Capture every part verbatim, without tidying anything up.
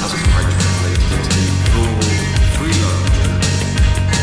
hasn't quite translated into full free love.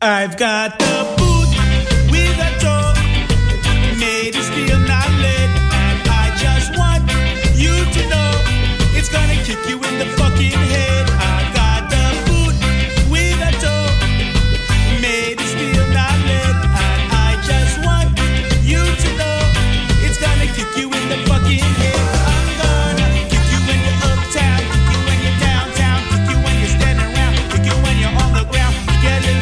I've got the boot with a toe made of steel, not lead, and I just want you to know it's gonna kick you in the fucking head. I've got the boot with a toe made of steel, not lead, and I just want you to know it's gonna kick you in the fucking head. I'm gonna kick you when you're uptown, kick you when you're downtown, kick you when you're standing around, kick you when you're on the ground. Get it.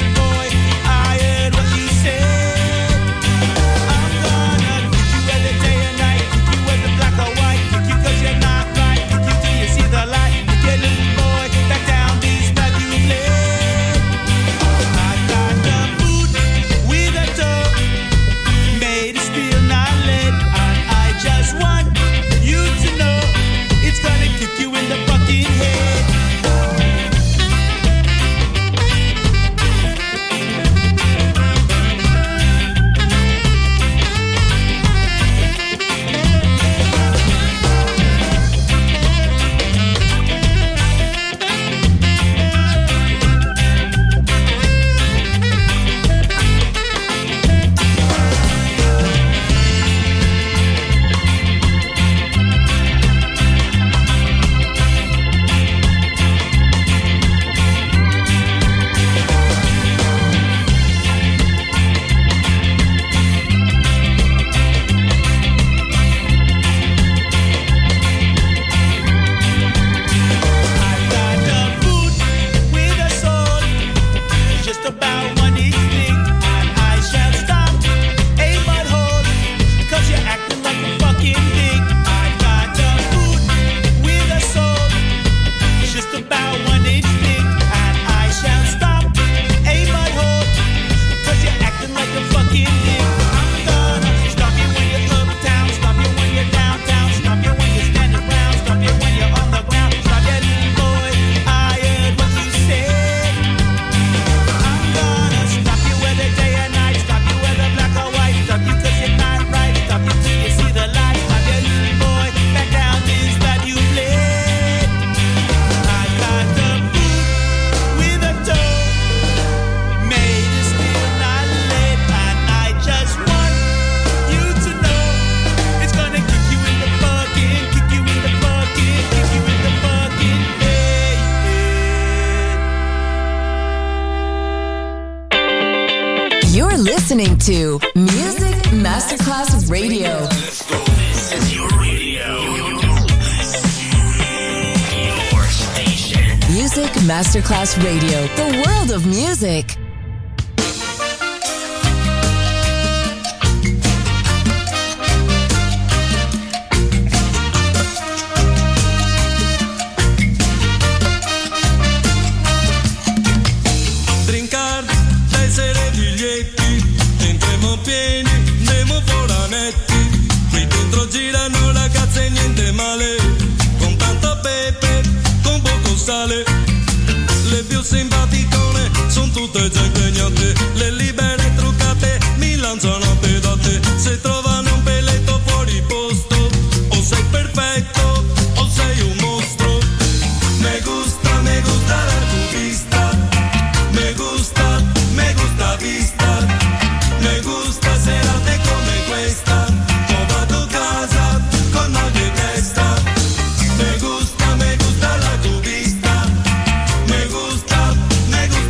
Listening to Music Masterclass Radio. Let's go. This is your radio. Your station. Music Masterclass Radio. The world of music. tieni, demo foranetti, qui dentro girano ragazze e niente male, con tanta pepe, con poco sale, le più simpaticone sono tutte già impegnate, le libere truccate mi lanciano a pedate, se trovano un peletto fuori posto, o sei perfetto o sei un mostro, me gusta, me gusta la tua vista, me gusta, me gusta vista, me gusta serate come questa, ho vado casa con mal di testa, me gusta, me gusta la tua vista, me gusta, me gusta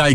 Dai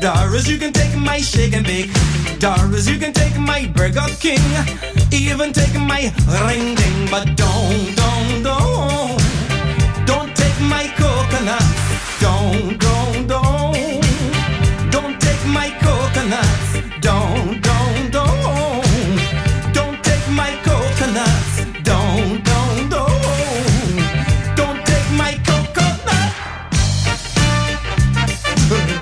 Doris, you can take my shake and bake. Doris, you can take my Burger King. Even take my ring ding. But don't, don't, don't. Don't take my coconut. Don't, don't, don't. Don't take my coconut. Don't, don't, don't. Don't take my coconut. Don't, don't, don't. Don't take my coconut. Doris,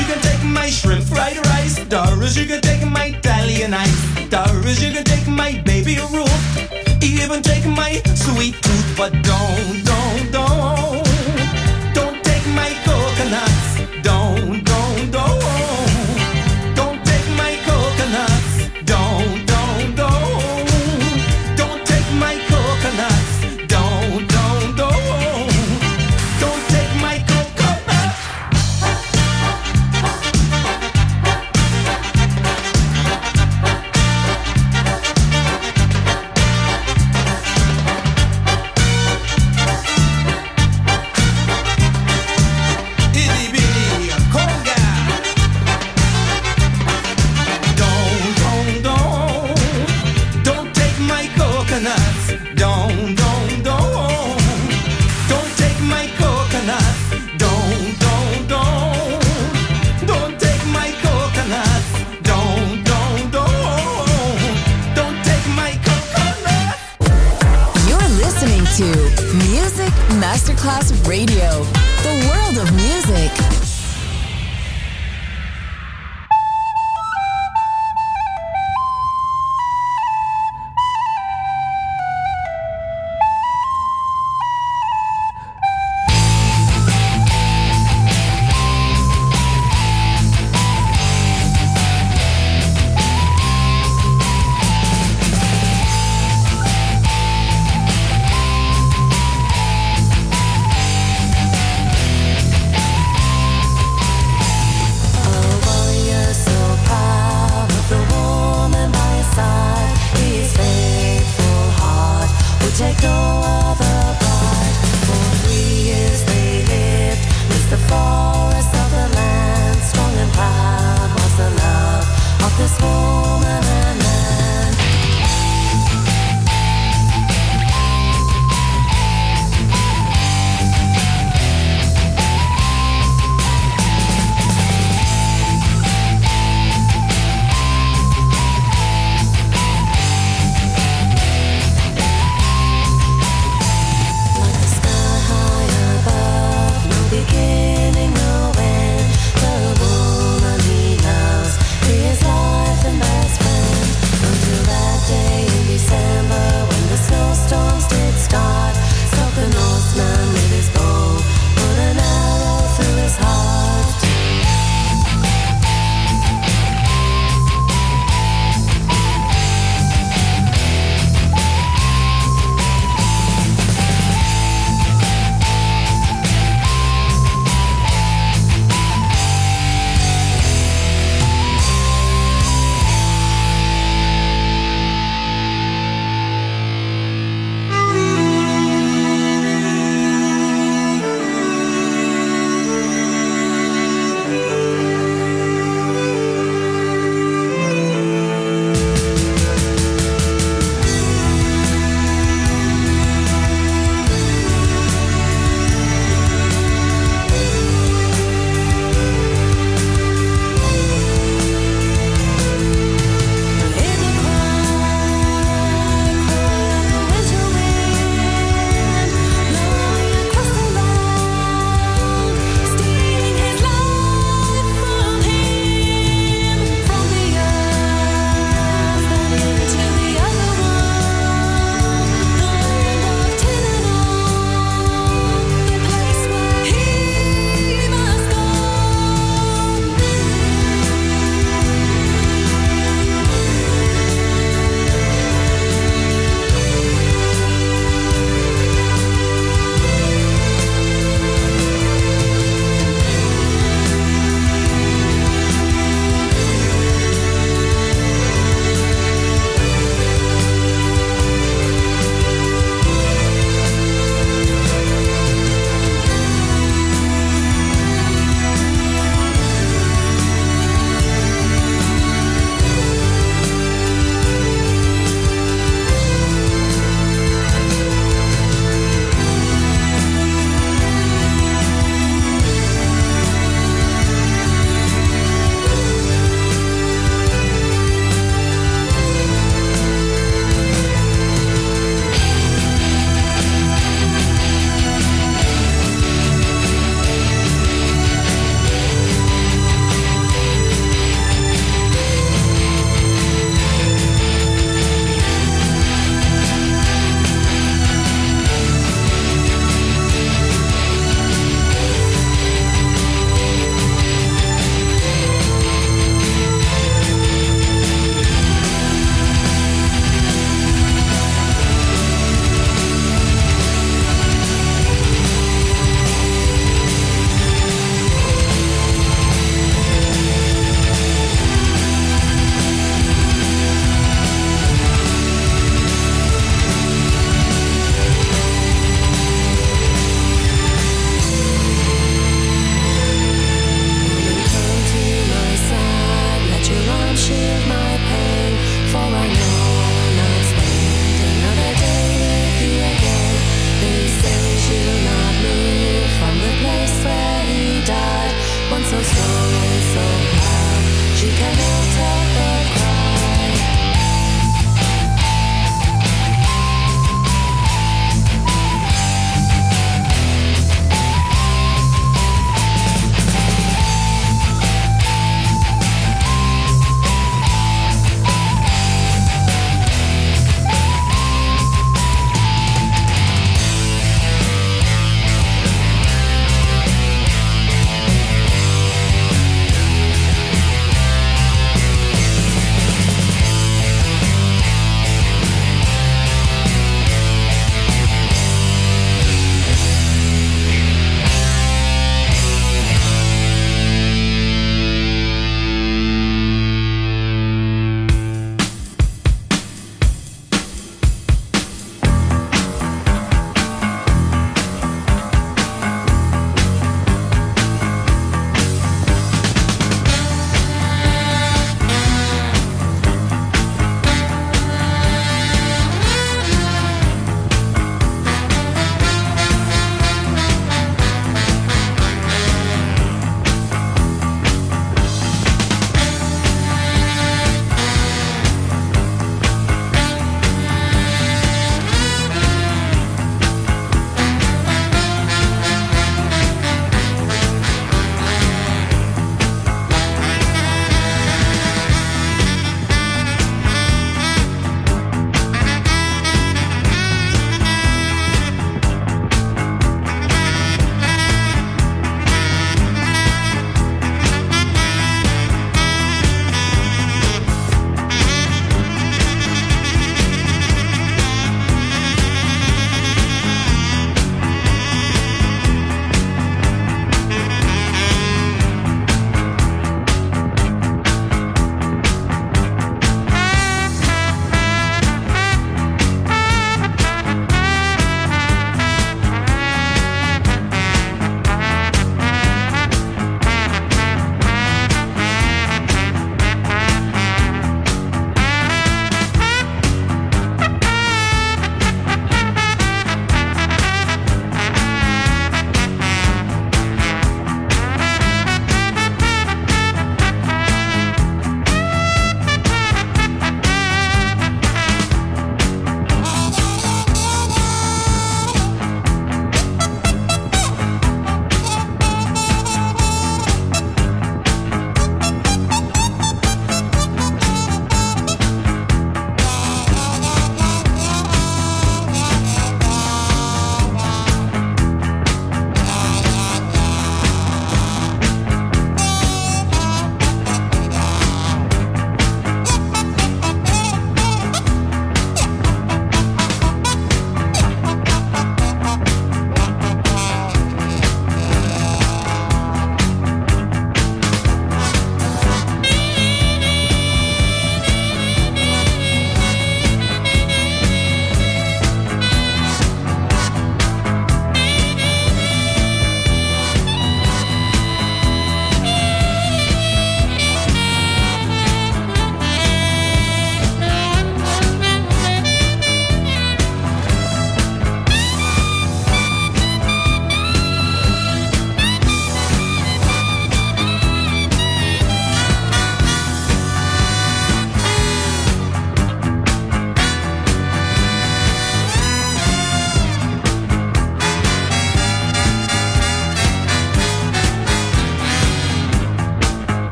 you can take my shrimp fried rice. Doris, you can take my Italian ice. Doris, you can take my baby root. Even take my sweet tooth. But don't, don't, don't. Don't take my coconuts. Don't, don't, don't. Don't take my coconuts. Don't, don't, don't. Don't take my coconuts.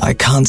I can't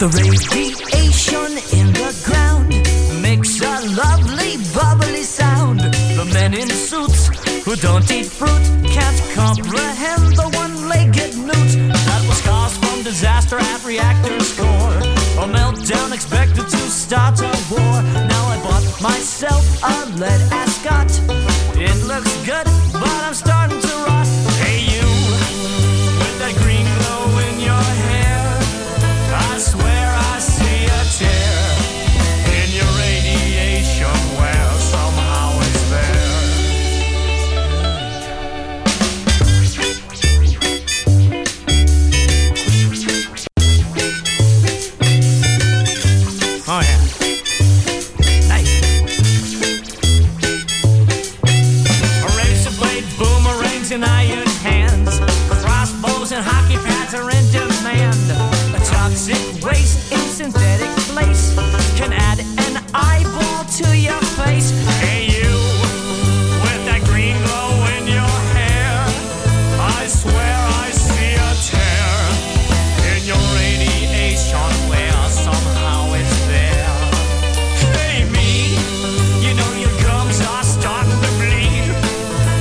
The radiation in the ground makes a lovely bubbly sound. The men in suits who don't eat fruit can't comprehend the one-legged newt. That was caused from disaster at reactor's core, a meltdown expected to start a war. Now I bought myself a lead ascot. It looks good, but I'm starting to rot. Hey you, with that green glow in your hair, I swear and iron hands, crossbows and hockey pads are in demand. A toxic waste in synthetic place can add an eyeball to your face. Hey you, with that green glow in your hair, I swear I see a tear in your radiation where somehow it's there. Hey me, you know your gums are starting to bleed.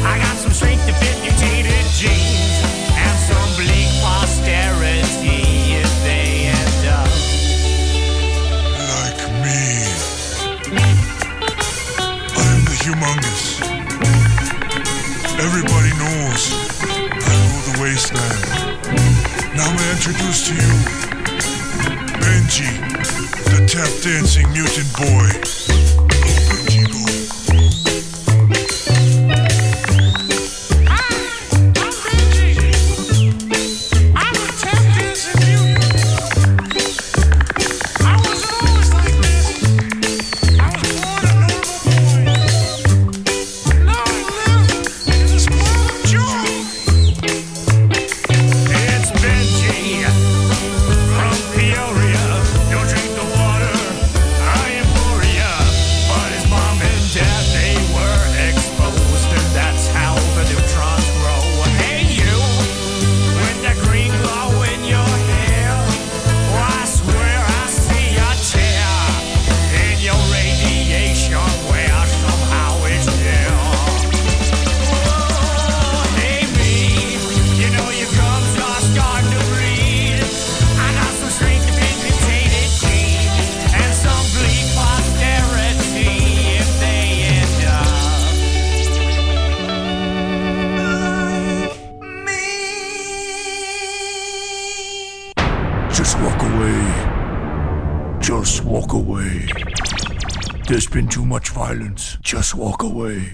I got some strength to fit mutated genes and some bleak posterity if they end up like me. I am the humongous. Everybody knows I rule the wasteland. Now I introduce to you Benji, the tap dancing mutant boy. Violence. Just walk away.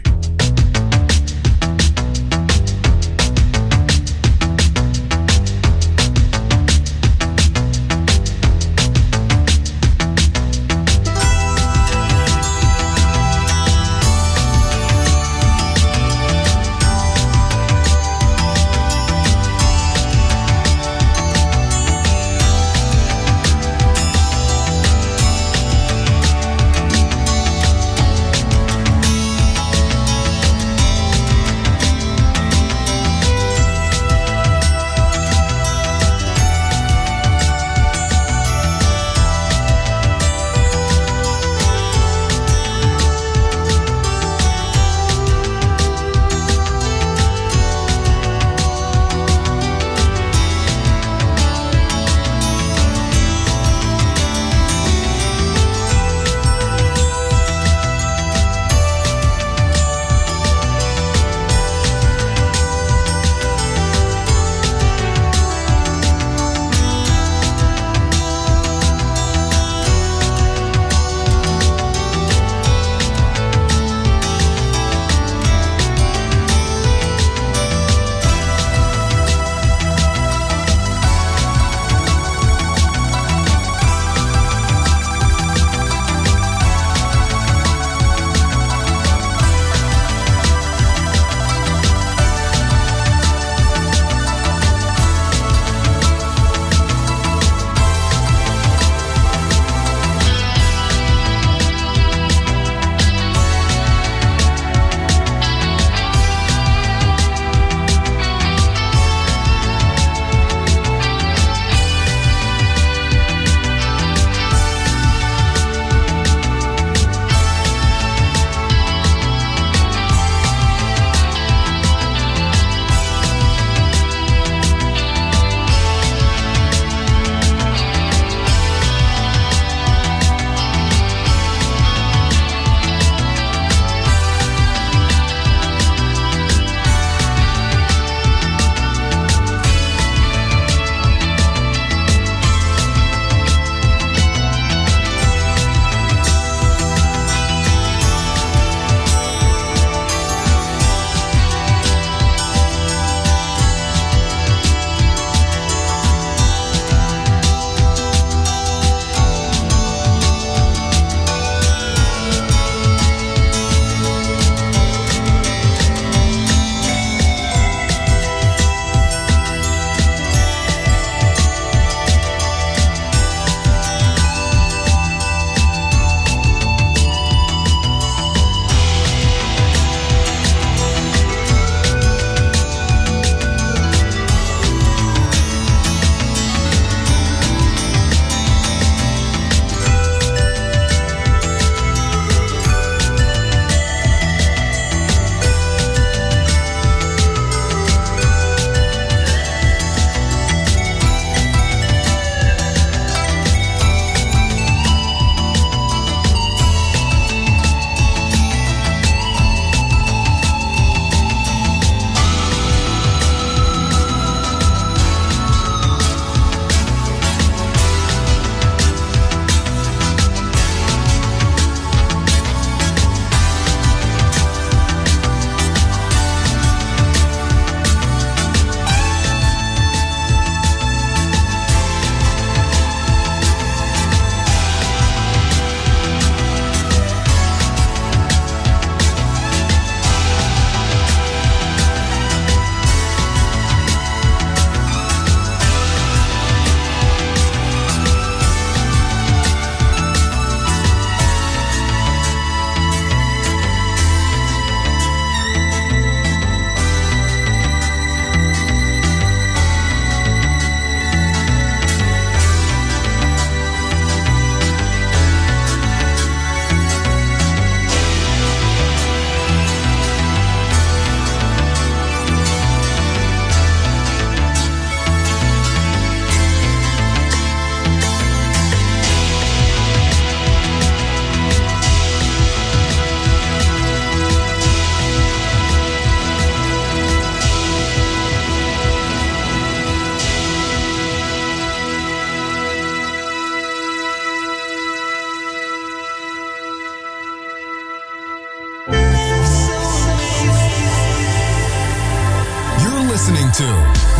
listening to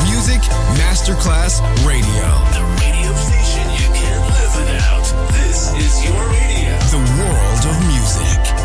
Music Masterclass Radio. The radio station you can't live without. This is your radio. The world of music.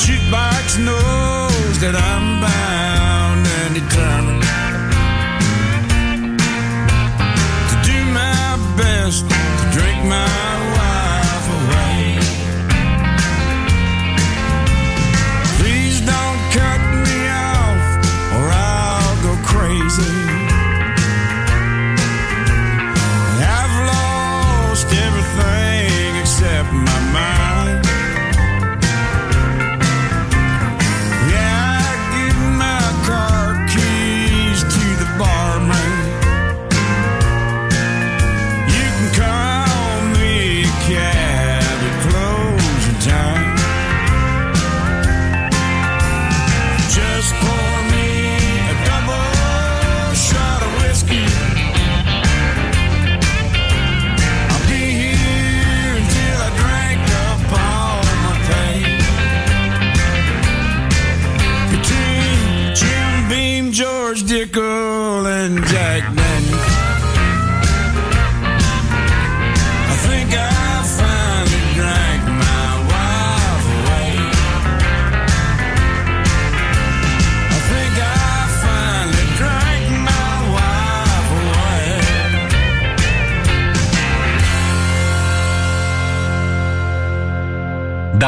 Jukebox knows that I'm bound and determined. rolling jackknife. I think I finally drank my wife away. I think I finally drank my wife away.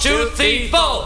Two, three, four.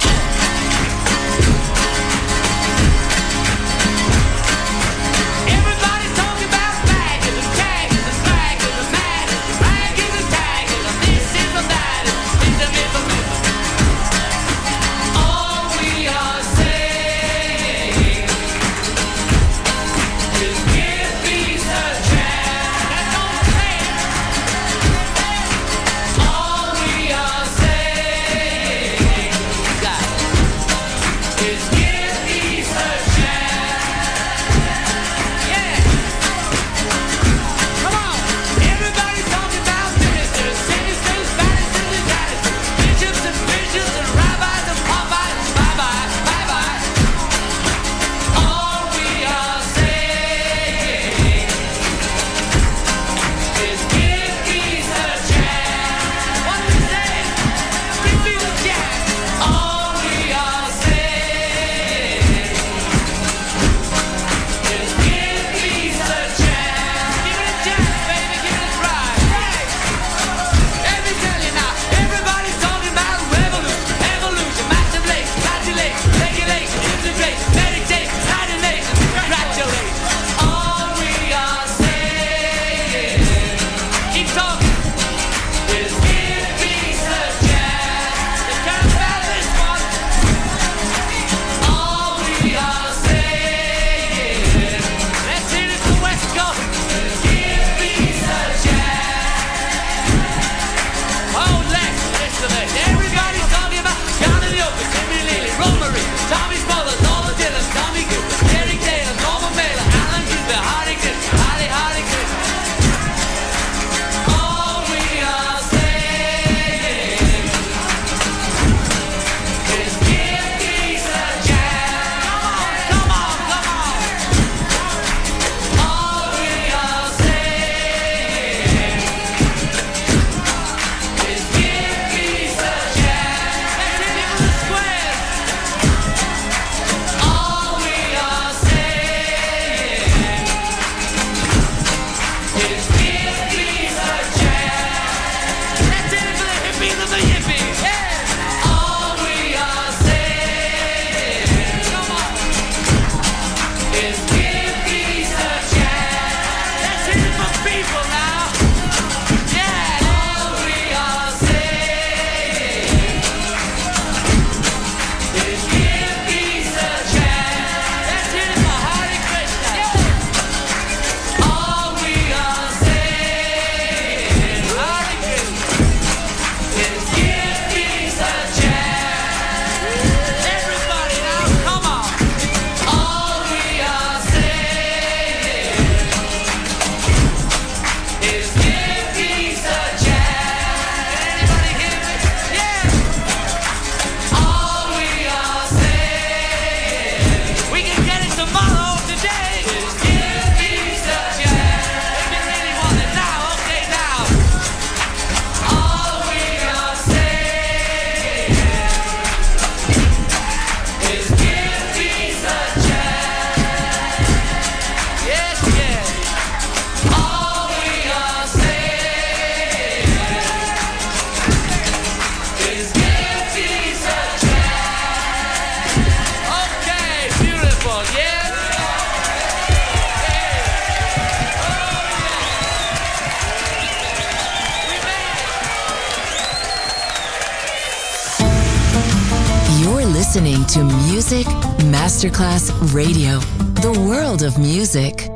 listening to Music Masterclass Radio, the world of music.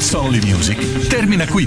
It's Only Music termina qui